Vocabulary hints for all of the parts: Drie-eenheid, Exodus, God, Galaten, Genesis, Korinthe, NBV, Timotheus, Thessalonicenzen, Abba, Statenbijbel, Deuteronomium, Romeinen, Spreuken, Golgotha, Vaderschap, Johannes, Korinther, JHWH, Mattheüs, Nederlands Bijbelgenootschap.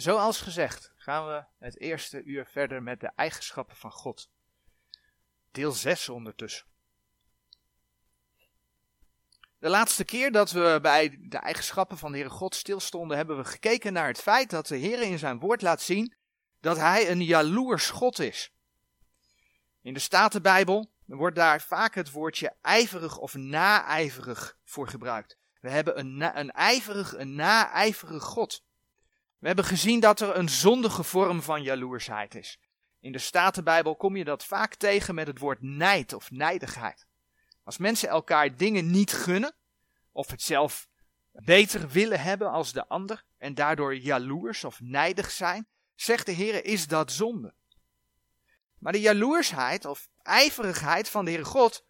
Zoals gezegd gaan we het eerste uur verder met de eigenschappen van God. Deel 6 ondertussen. De laatste keer dat we bij de eigenschappen van de Heere God stilstonden, hebben we gekeken naar het feit dat de Heere in zijn woord laat zien dat hij een jaloers God is. In de Statenbijbel wordt daar vaak het woordje ijverig of naijverig voor gebruikt. We hebben een naijverig God. We hebben gezien dat er een zondige vorm van jaloersheid is. In de Statenbijbel kom je dat vaak tegen met het woord nijd of nijdigheid. Als mensen elkaar dingen niet gunnen, of het zelf beter willen hebben als de ander, en daardoor jaloers of nijdig zijn, zegt de Heere, is dat zonde. Maar de jaloersheid of ijverigheid van de Heere God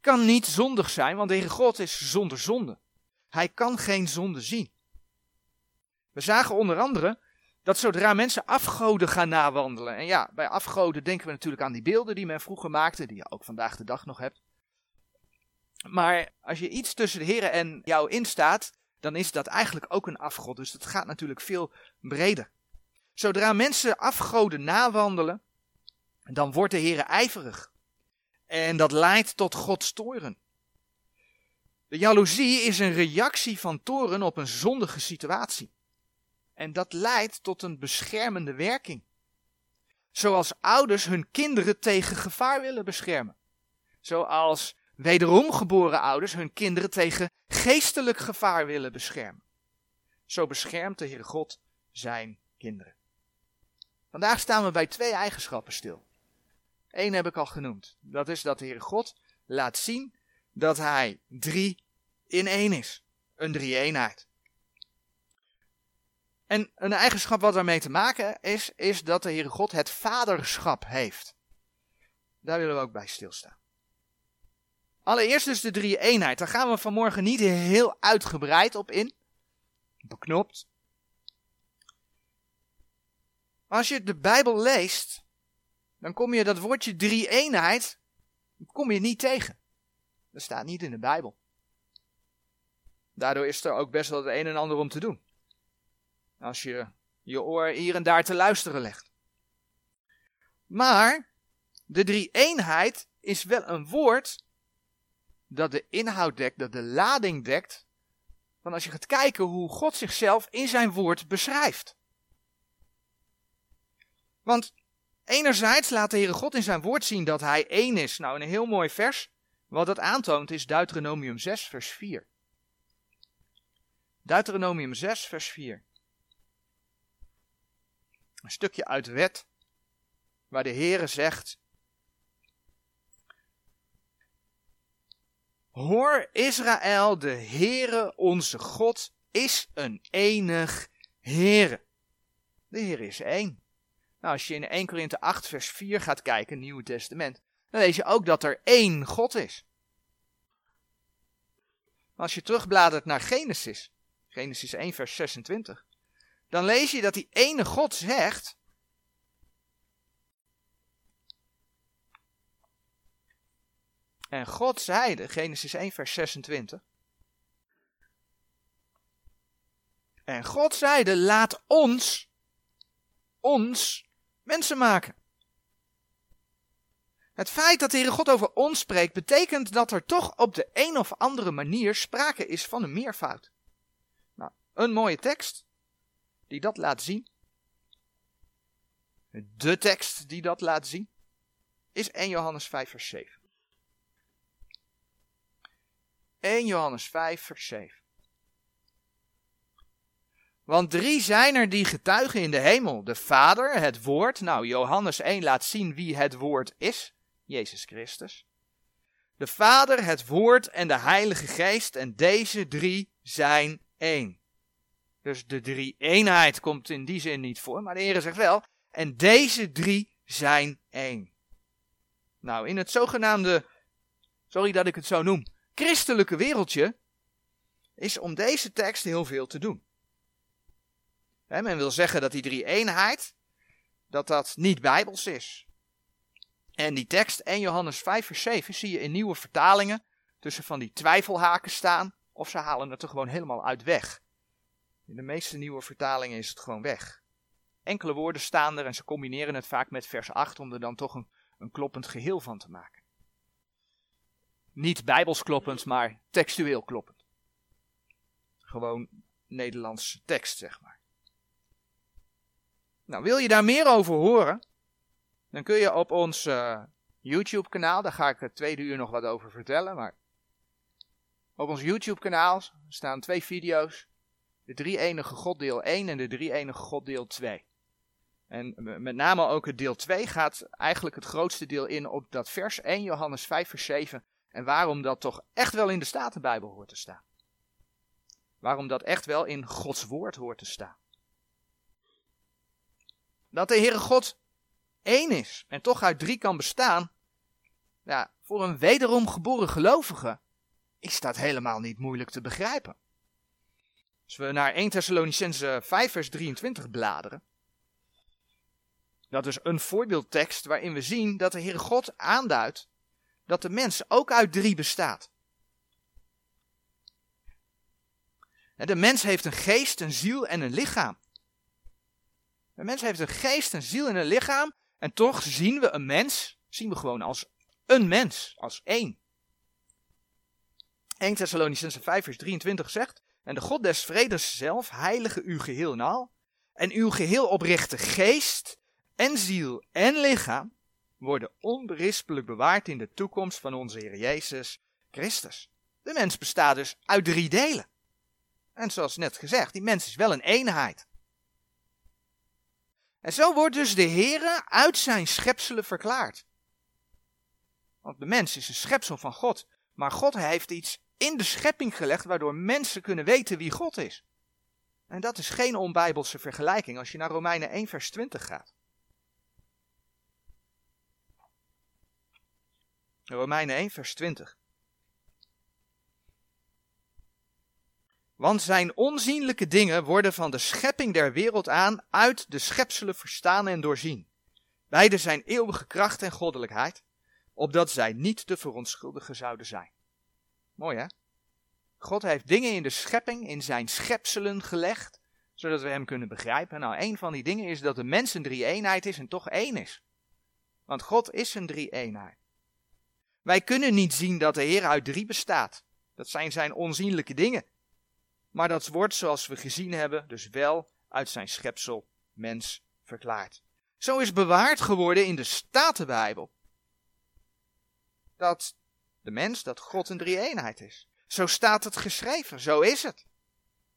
kan niet zondig zijn, want de Heere God is zonder zonde. Hij kan geen zonde zien. We zagen onder andere dat zodra mensen afgoden gaan nawandelen, en ja, bij afgoden denken we natuurlijk aan die beelden die men vroeger maakte, die je ook vandaag de dag nog hebt. Maar als je iets tussen de Heere en jou instaat, dan is dat eigenlijk ook een afgod, dus dat gaat natuurlijk veel breder. Zodra mensen afgoden nawandelen, dan wordt de Heere ijverig. En dat leidt tot Gods toorn. De jaloezie is een reactie van toorn op een zondige situatie. En dat leidt tot een beschermende werking. Zoals ouders hun kinderen tegen gevaar willen beschermen. Zoals wederom geboren ouders hun kinderen tegen geestelijk gevaar willen beschermen. Zo beschermt de Heere God zijn kinderen. Vandaag staan we bij twee eigenschappen stil. Eén heb ik al genoemd. Dat is dat de Heere God laat zien dat hij 3 in 1 is. Een 3-eenheid. En een eigenschap wat daarmee te maken is dat de Heere God het vaderschap heeft. Daar willen we ook bij stilstaan. Allereerst dus de 3-eenheid. Daar gaan we vanmorgen niet heel uitgebreid op in. Beknopt. Als je de Bijbel leest, dan kom je dat woordje 3-eenheid niet tegen. Dat staat niet in de Bijbel. Daardoor is er ook best wel het een en ander om te doen. Als je je oor hier en daar te luisteren legt. Maar de 3-eenheid is wel een woord dat de inhoud dekt, dat de lading dekt. Van als je gaat kijken hoe God zichzelf in zijn woord beschrijft. Want enerzijds laat de Heere God in zijn woord zien dat hij één is. Nou, een heel mooi vers. Wat dat aantoont is Deuteronomium 6 vers 4. Deuteronomium 6 vers 4. Een stukje uit de wet waar de Heere zegt: Hoor Israël, de Heere onze God is een enig Heere. De Heere is één. Nou, als je in 1 Korinther 8 vers 4 gaat kijken, Nieuwe Testament, dan lees je ook dat er één God is. Als je terugbladert naar Genesis, Genesis 1 vers 26, dan lees je dat die ene God zegt: En God zeide, Genesis 1 vers 26, En God zeide, laat ons mensen maken. Het feit dat de Heere God over ons spreekt, betekent dat er toch op de een of andere manier sprake is van een meervoud. Nou, een mooie tekst die dat laat zien. De tekst die dat laat zien is 1 Johannes 5 vers 7. 1 Johannes 5 vers 7. Want 3 zijn er die getuigen in de hemel. De Vader, het Woord. Nou, Johannes 1 laat zien wie het Woord is. Jezus Christus. De Vader, het Woord en de Heilige Geest. En deze 3 zijn één. Dus de 3-eenheid komt in die zin niet voor. Maar de Heere zegt wel. En deze 3 zijn één. Nou, in het zogenaamde, sorry dat ik het zo noem, christelijke wereldje is om deze tekst heel veel te doen. Men wil zeggen dat die 3-eenheid, dat niet bijbels is. En die tekst 1 Johannes 5 vers 7 zie je in nieuwe vertalingen tussen van die twijfelhaken staan, of ze halen het er gewoon helemaal uit weg. In de meeste nieuwe vertalingen is het gewoon weg. Enkele woorden staan er en ze combineren het vaak met vers 8 om er dan toch een kloppend geheel van te maken. Niet bijbels kloppend, maar textueel kloppend. Gewoon Nederlandse tekst, zeg maar. Nou, wil je daar meer over horen? Dan kun je op ons YouTube-kanaal, daar ga ik het tweede uur nog wat over vertellen, maar op ons YouTube-kanaal staan 2 video's. De drie-enige God deel 1 en de drie-enige God deel 2. En met name ook het deel 2 gaat eigenlijk het grootste deel in op dat vers 1 Johannes 5 vers 7. En waarom dat toch echt wel in de Statenbijbel hoort te staan. Waarom dat echt wel in Gods woord hoort te staan. Dat de Heere God één is en toch uit 3 kan bestaan. Ja, voor een wederom geboren gelovige is dat helemaal niet moeilijk te begrijpen. Als we naar 1 Thessalonicenzen 5 vers 23 bladeren. Dat is een voorbeeldtekst waarin we zien dat de Heere God aanduidt dat de mens ook uit 3 bestaat. De mens heeft een geest, een ziel en een lichaam. De mens heeft een geest, een ziel en een lichaam. En toch zien we een mens, gewoon als een mens, als één. 1 Thessalonicenzen 5 vers 23 zegt: en de God des vredes zelf heilige uw geheel en al, en uw geheel oprechte geest en ziel en lichaam worden onberispelijk bewaard in de toekomst van onze Heer Jezus Christus. De mens bestaat dus uit 3 delen. En zoals net gezegd, die mens is wel een eenheid. En zo wordt dus de Heere uit zijn schepselen verklaard. Want de mens is een schepsel van God, maar God heeft iets in de schepping gelegd, waardoor mensen kunnen weten wie God is. En dat is geen onbijbelse vergelijking als je naar Romeinen 1 vers 20 gaat. Romeinen 1 vers 20. Want zijn onzienlijke dingen worden van de schepping der wereld aan uit de schepselen verstaan en doorzien. Beide zijn eeuwige kracht en goddelijkheid, opdat zij niet te verontschuldigen zouden zijn. Mooi hè? God heeft dingen in de schepping, in zijn schepselen gelegd, zodat we hem kunnen begrijpen. Nou, een van die dingen is dat de mens een drie-eenheid is en toch één is. Want God is een drie-eenheid. Wij kunnen niet zien dat de Heer uit 3 bestaat. Dat zijn zijn onzienlijke dingen. Maar dat wordt, zoals we gezien hebben, dus wel uit zijn schepsel mens verklaard. Zo is bewaard geworden in de Statenbijbel dat de mens, dat God een drie-eenheid is. Zo staat het geschreven, zo is het.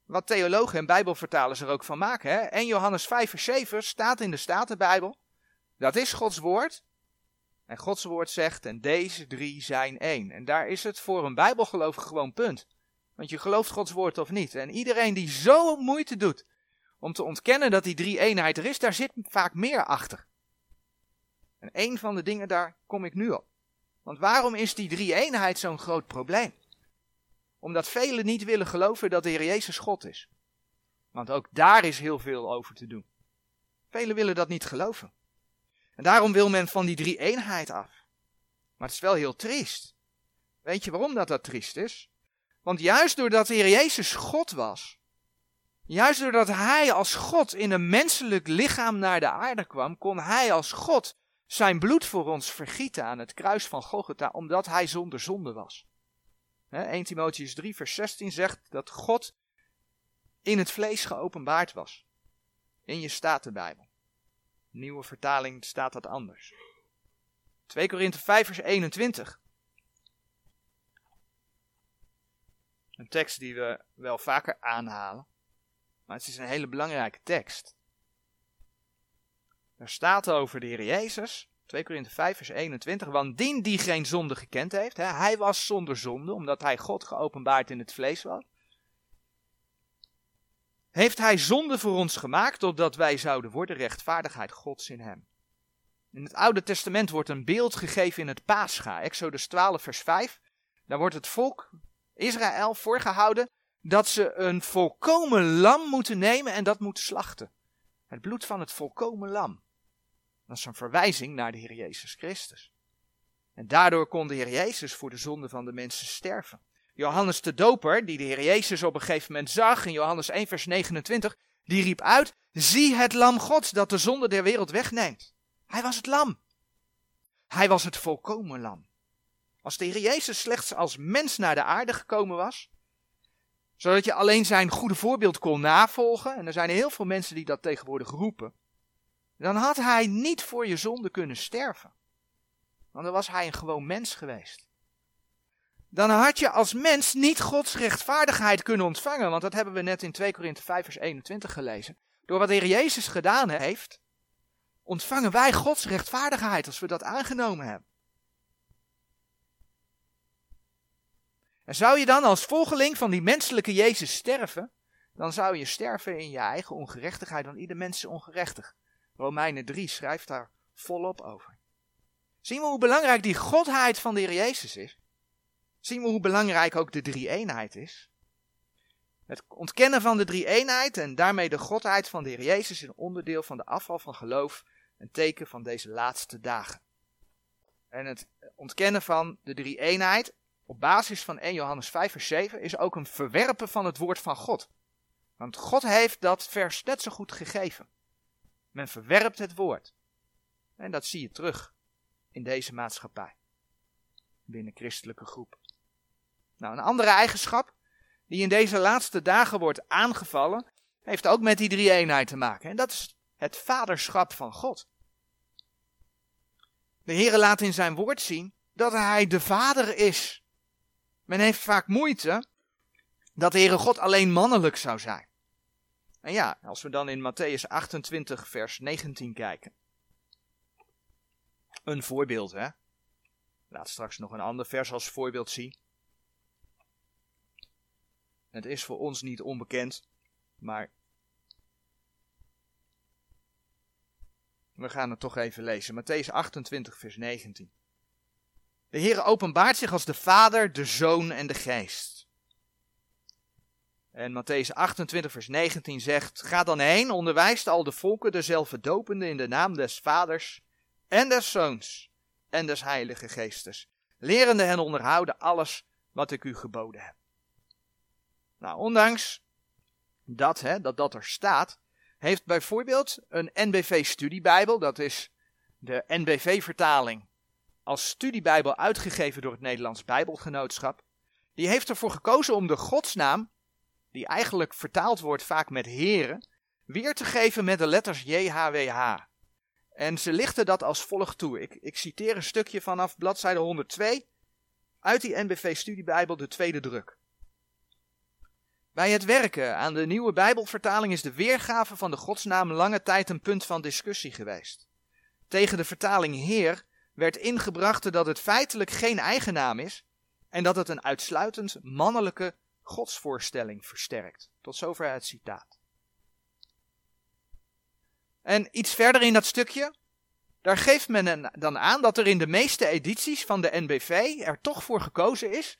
Wat theologen en bijbelvertalers er ook van maken. Hè? 1 Johannes 5 vers 7 staat in de Statenbijbel. Dat is Gods woord. En Gods woord zegt, en deze 3 zijn één. En daar is het voor een bijbelgelovige gewoon punt. Want je gelooft Gods woord of niet. En iedereen die zo moeite doet om te ontkennen dat die drie-eenheid er is, daar zit vaak meer achter. En een van de dingen, daar kom ik nu op. Want waarom is die drie-eenheid zo'n groot probleem? Omdat velen niet willen geloven dat de Heer Jezus God is. Want ook daar is heel veel over te doen. Velen willen dat niet geloven. En daarom wil men van die drie-eenheid af. Maar het is wel heel triest. Weet je waarom dat triest is? Want juist doordat de Heer Jezus God was, juist doordat Hij als God in een menselijk lichaam naar de aarde kwam, kon Hij als God zijn bloed voor ons vergieten aan het kruis van Golgotha, omdat Hij zonder zonde was. 1 Timotheus 3 vers 16 zegt dat God in het vlees geopenbaard was. In je Statenbijbel. Nieuwe vertaling staat dat anders. 2 Korinther 5 vers 21. Een tekst die we wel vaker aanhalen. Maar het is een hele belangrijke tekst. Daar staat over de Heer Jezus. 2 Korinther 5 vers 21. Want dien die geen zonde gekend heeft. Hij was zonder zonde omdat hij God geopenbaard in het vlees was. Heeft hij zonde voor ons gemaakt, opdat wij zouden worden rechtvaardigheid Gods in hem. In het Oude Testament wordt een beeld gegeven in het Pascha, Exodus 12 vers 5. Daar wordt het volk Israël voorgehouden dat ze een volkomen lam moeten nemen en dat moeten slachten. Het bloed van het volkomen lam. Dat is een verwijzing naar de Heer Jezus Christus. En daardoor kon de Heer Jezus voor de zonde van de mensen sterven. Johannes de Doper, die de Heer Jezus op een gegeven moment zag, in Johannes 1 vers 29, die riep uit, zie het lam Gods dat de zonde der wereld wegneemt. Hij was het lam. Hij was het volkomen lam. Als de Heer Jezus slechts als mens naar de aarde gekomen was, zodat je alleen zijn goede voorbeeld kon navolgen, en er zijn heel veel mensen die dat tegenwoordig roepen, dan had hij niet voor je zonde kunnen sterven. Want dan was hij een gewoon mens geweest. Dan had je als mens niet Gods rechtvaardigheid kunnen ontvangen, want dat hebben we net in 2 Korinthe 5 vers 21 gelezen. Door wat de Heer Jezus gedaan heeft, ontvangen wij Gods rechtvaardigheid als we dat aangenomen hebben. En zou je dan als volgeling van die menselijke Jezus sterven, dan zou je sterven in je eigen ongerechtigheid, want ieder mens is ongerechtig. Romeinen 3 schrijft daar volop over. Zien we hoe belangrijk die Godheid van de Heer Jezus is? Zien we hoe belangrijk ook de drie-eenheid is? Het ontkennen van de drie-eenheid en daarmee de Godheid van de Heer Jezus is een onderdeel van de afval van geloof, een teken van deze laatste dagen. En het ontkennen van de drie-eenheid op basis van 1 Johannes 5 vers 7 is ook een verwerpen van het woord van God. Want God heeft dat vers net zo goed gegeven. Men verwerpt het woord. En dat zie je terug in deze maatschappij. Binnen christelijke groepen. Nou, een andere eigenschap die in deze laatste dagen wordt aangevallen, heeft ook met die drie-eenheid te maken. En dat is het vaderschap van God. De Heere laat in zijn woord zien dat hij de Vader is. Men heeft vaak moeite dat de Heere God alleen mannelijk zou zijn. En ja, als we dan in Mattheüs 28 vers 19 kijken. Een voorbeeld, hè. Laat straks nog een ander vers als voorbeeld zien. Het is voor ons niet onbekend, maar we gaan het toch even lezen. Mattheüs 28 vers 19. De Heere openbaart zich als de Vader, de Zoon en de Geest. En Mattheüs 28 vers 19 zegt, ga dan heen, onderwijst al de volken, dezelfde dopende in de naam des Vaders en des Zoons en des Heilige Geestes, lerende hen onderhouden alles wat ik u geboden heb. Nou, ondanks dat er staat, heeft bijvoorbeeld een NBV-studiebijbel, dat is de NBV-vertaling, als studiebijbel uitgegeven door het Nederlands Bijbelgenootschap, die heeft ervoor gekozen om de godsnaam, die eigenlijk vertaald wordt vaak met heren, weer te geven met de letters JHWH. En ze lichten dat als volgt toe. Ik citeer een stukje vanaf bladzijde 102 uit die NBV-studiebijbel, de tweede druk. Bij het werken aan de nieuwe Bijbelvertaling is de weergave van de godsnaam lange tijd een punt van discussie geweest. Tegen de vertaling Heer werd ingebracht dat het feitelijk geen eigen naam is en dat het een uitsluitend mannelijke godsvoorstelling versterkt. Tot zover het citaat. En iets verder in dat stukje, daar geeft men dan aan dat er in de meeste edities van de NBV er toch voor gekozen is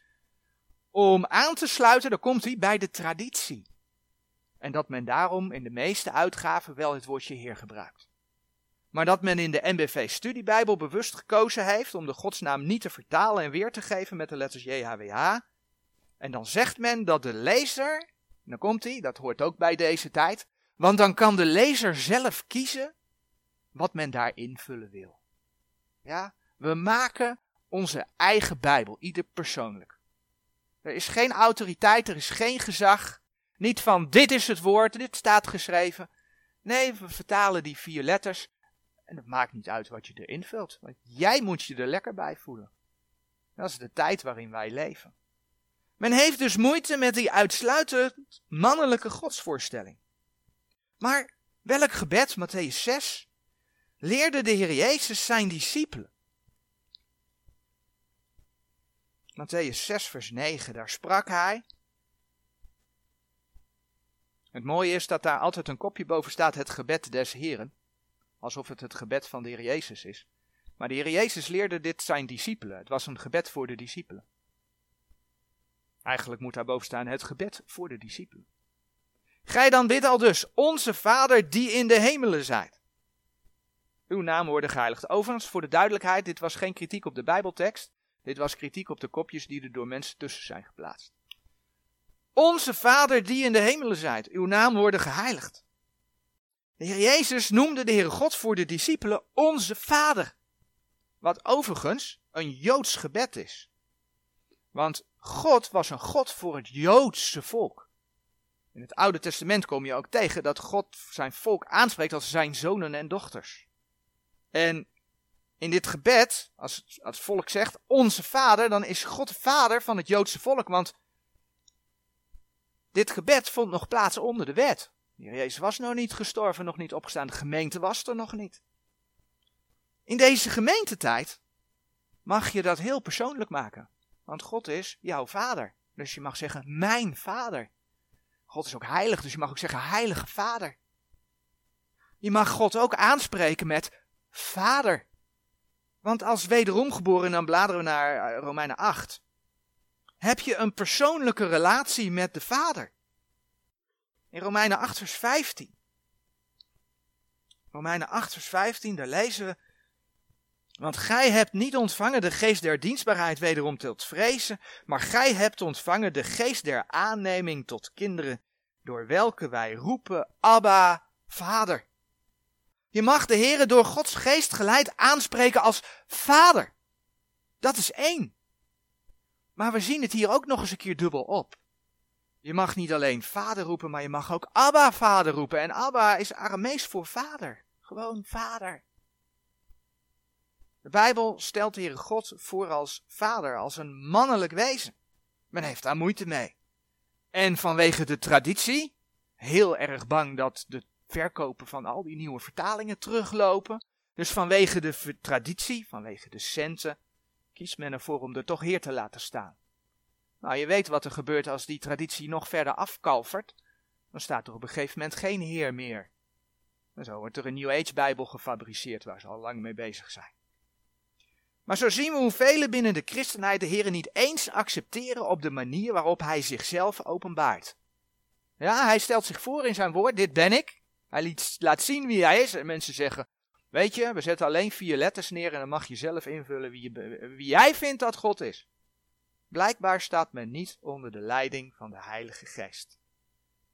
om aan te sluiten, daar komt hij, bij de traditie. En dat men daarom in de meeste uitgaven wel het woordje Heer gebruikt. Maar dat men in de NBV-studiebijbel bewust gekozen heeft om de godsnaam niet te vertalen en weer te geven met de letters JHWH. En dan zegt men dat de lezer, en dan komt hij, dat hoort ook bij deze tijd, want dan kan de lezer zelf kiezen wat men daar invullen wil. Ja, we maken onze eigen Bijbel, ieder persoonlijk. Er is geen autoriteit, er is geen gezag, niet van dit is het woord, dit staat geschreven. Nee, we vertalen die vier letters en het maakt niet uit wat je er invult, want jij moet je er lekker bij voelen. Dat is de tijd waarin wij leven. Men heeft dus moeite met die uitsluitend mannelijke godsvoorstelling. Maar welk gebed, Mattheüs 6, leerde de Heer Jezus zijn discipelen? Mattheüs 6 vers 9, daar sprak hij. Het mooie is dat daar altijd een kopje boven staat, het gebed des Heren. Alsof het gebed van de Heer Jezus is. Maar de Heer Jezus leerde dit zijn discipelen. Het was een gebed voor de discipelen. Eigenlijk moet daar boven staan, het gebed voor de discipelen. Gij dan bid aldus, onze Vader die in de hemelen zijt. Uw naam worden geheiligd. Overigens, voor de duidelijkheid, dit was geen kritiek op de Bijbeltekst. Dit was kritiek op de kopjes die er door mensen tussen zijn geplaatst. Onze Vader die in de hemelen zijt, uw naam worden geheiligd. De Heer Jezus noemde de Heere God voor de discipelen onze Vader. Wat overigens een Joods gebed is. Want God was een God voor het Joodse volk. In het Oude Testament kom je ook tegen dat God zijn volk aanspreekt als zijn zonen en dochters. En in dit gebed, als het volk zegt, onze Vader, dan is God de Vader van het Joodse volk. Want dit gebed vond nog plaats onder de wet. De Heer Jezus was nog niet gestorven, nog niet opgestaan. De gemeente was er nog niet. In deze gemeentetijd mag je dat heel persoonlijk maken. Want God is jouw Vader. Dus je mag zeggen, mijn Vader. God is ook heilig, dus je mag ook zeggen, heilige Vader. Je mag God ook aanspreken met Vader. Want als wederom geboren, dan bladeren we naar Romeinen 8. Heb je een persoonlijke relatie met de Vader. In Romeinen 8 vers 15. Romeinen 8 vers 15, daar lezen we. Want gij hebt niet ontvangen de geest der dienstbaarheid wederom tot vrezen, maar gij hebt ontvangen de geest der aanneming tot kinderen, door welke wij roepen, Abba, Vader. Je mag de Heere door Gods geest geleid aanspreken als Vader. Dat is één. Maar we zien het hier ook nog eens een keer dubbel op. Je mag niet alleen Vader roepen, maar je mag ook Abba, Vader roepen. En Abba is Aramees voor Vader. Gewoon Vader. De Bijbel stelt de Heere God voor als Vader, als een mannelijk wezen. Men heeft daar moeite mee. En vanwege de traditie, heel erg bang dat de verkopen van al die nieuwe vertalingen teruglopen. Dus vanwege de traditie, vanwege de centen, kiest men ervoor om er toch Heer te laten staan. Nou, je weet wat er gebeurt als die traditie nog verder afkalvert. Dan staat er op een gegeven moment geen Heer meer. En zo wordt er een New Age Bijbel gefabriceerd waar ze al lang mee bezig zijn. Maar zo zien we hoe velen binnen de christenheid de Heer niet eens accepteren op de manier waarop hij zichzelf openbaart. Ja, hij stelt zich voor in zijn woord, dit ben ik. Hij laat zien wie hij is en mensen zeggen, weet je, we zetten alleen 4 letters neer en dan mag je zelf invullen wie jij vindt dat God is. Blijkbaar staat men niet onder de leiding van de Heilige Geest.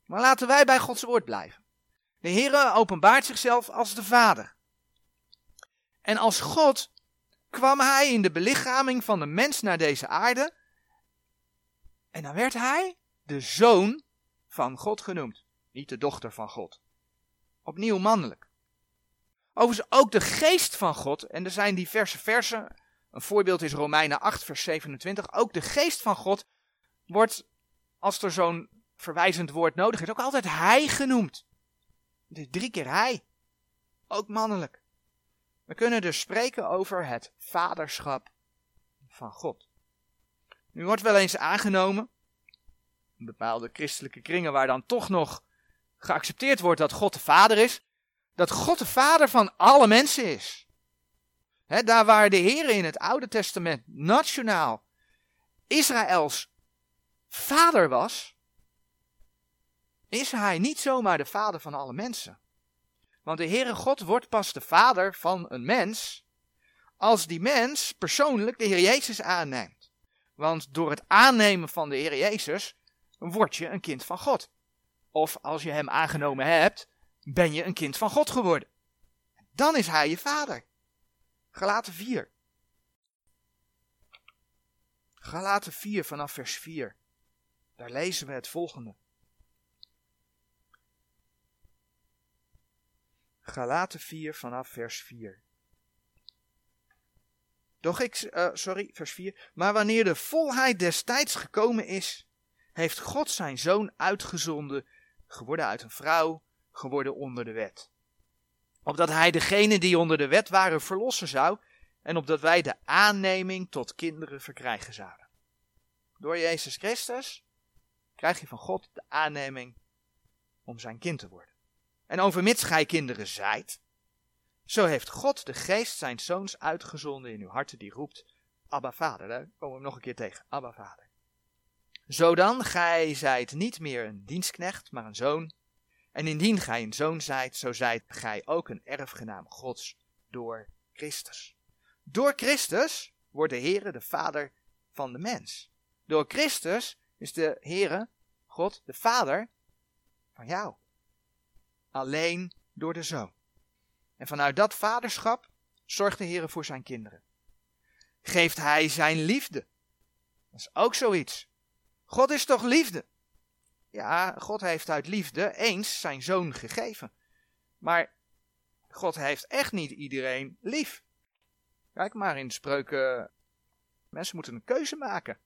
Maar laten wij bij Gods woord blijven. De Heer openbaart zichzelf als de Vader. En als God kwam hij in de belichaming van de mens naar deze aarde en dan werd hij de zoon van God genoemd, niet de dochter van God. Opnieuw mannelijk. Overigens ook de geest van God, en er zijn diverse versen, een voorbeeld is Romeinen 8 vers 27, ook de geest van God wordt, als er zo'n verwijzend woord nodig is, ook altijd hij genoemd. Dus 3 keer hij, ook mannelijk. We kunnen dus spreken over het vaderschap van God. Nu wordt wel eens aangenomen, in bepaalde christelijke kringen waar dan toch nog geaccepteerd wordt dat God de Vader is, dat God de Vader van alle mensen is. He, daar waar de Heer in het Oude Testament nationaal Israëls vader was, is hij niet zomaar de vader van alle mensen. Want de Heere God wordt pas de vader van een mens, als die mens persoonlijk de Heer Jezus aanneemt. Want door het aannemen van de Heer Jezus, word je een kind van God. Of als je hem aangenomen hebt, ben je een kind van God geworden. Dan is hij je vader. Galaten 4. Galaten 4 vanaf vers 4. Daar lezen we het volgende. Galaten 4 vanaf vers 4. Vers 4. Maar wanneer de volheid des tijds gekomen is, heeft God zijn zoon uitgezonden, geworden uit een vrouw, geworden onder de wet. Opdat hij degenen die onder de wet waren verlossen zou, en opdat wij de aanneming tot kinderen verkrijgen zouden. Door Jezus Christus krijg je van God de aanneming om zijn kind te worden. En overmits gij kinderen zijt, zo heeft God de geest zijn zoons uitgezonden in uw harten die roept, Abba Vader, daar komen we hem nog een keer tegen, Abba Vader. Zodan, gij zijt niet meer een dienstknecht, maar een zoon. En indien gij een zoon zijt, zo zijt gij ook een erfgenaam Gods door Christus. Door Christus wordt de Heere de Vader van de mens. Door Christus is de Heere, God, de Vader van jou. Alleen door de Zoon. En vanuit dat vaderschap zorgt de Heere voor zijn kinderen. Geeft hij zijn liefde? Dat is ook zoiets. God is toch liefde? Ja, God heeft uit liefde eens zijn Zoon gegeven. Maar God heeft echt niet iedereen lief. Kijk maar in Spreuken. Mensen moeten een keuze maken.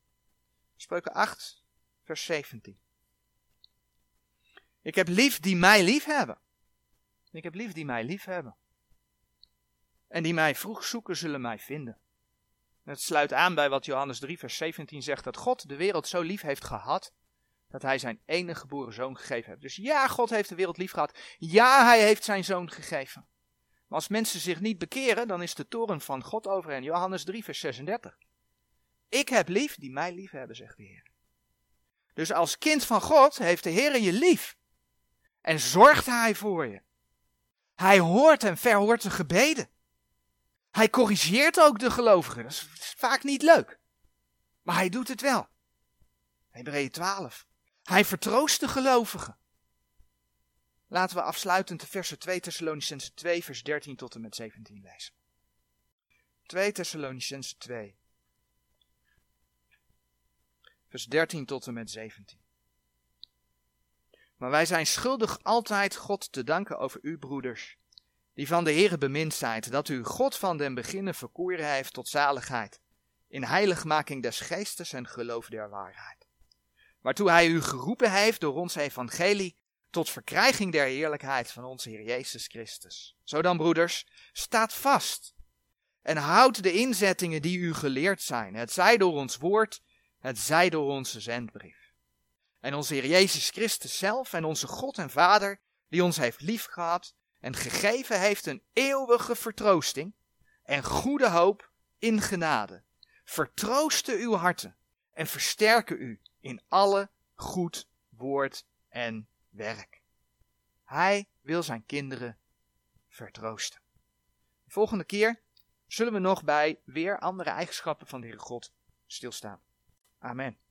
Spreuken 8, vers 17. Ik heb lief die mij lief hebben. Ik heb lief die mij lief hebben. En die mij vroeg zoeken zullen mij vinden. En het sluit aan bij wat Johannes 3, vers 17 zegt. Dat God de wereld zo lief heeft gehad. Dat hij zijn enige geboren zoon gegeven heeft. Dus ja, God heeft de wereld lief gehad. Ja, hij heeft zijn zoon gegeven. Maar als mensen zich niet bekeren, dan is de toorn van God over hen. Johannes 3, vers 36. Ik heb lief die mij lief hebben, zegt de Heer. Dus als kind van God heeft de Heer je lief. En zorgt hij voor je. Hij hoort en verhoort de gebeden. Hij corrigeert ook de gelovigen. Dat is vaak niet leuk. Maar hij doet het wel. Hebreeën 12. Hij vertroost de gelovigen. Laten we afsluitend de versen 2 Thessalonicenzen 2 vers 13 tot en met 17 lezen. 2 Thessalonicenzen 2 vers 13 tot en met 17. Maar wij zijn schuldig altijd God te danken over u, broeders, die van de Heere bemind zijt, dat u God van den beginnen verkoren heeft tot zaligheid, in heiligmaking des geestes en geloof der waarheid. Waartoe hij u geroepen heeft door ons evangelie, tot verkrijging der heerlijkheid van onze Heer Jezus Christus. Zo dan, broeders, staat vast en houdt de inzettingen die u geleerd zijn, het zij door ons woord, het zij door onze zendbrief. En onze Heer Jezus Christus zelf en onze God en Vader, die ons heeft liefgehad en gegeven heeft een eeuwige vertroosting en goede hoop in genade. Vertroosten uw harten en versterken u in alle goed woord en werk. Hij wil zijn kinderen vertroosten. De volgende keer zullen we nog bij weer andere eigenschappen van de Heere God stilstaan. Amen.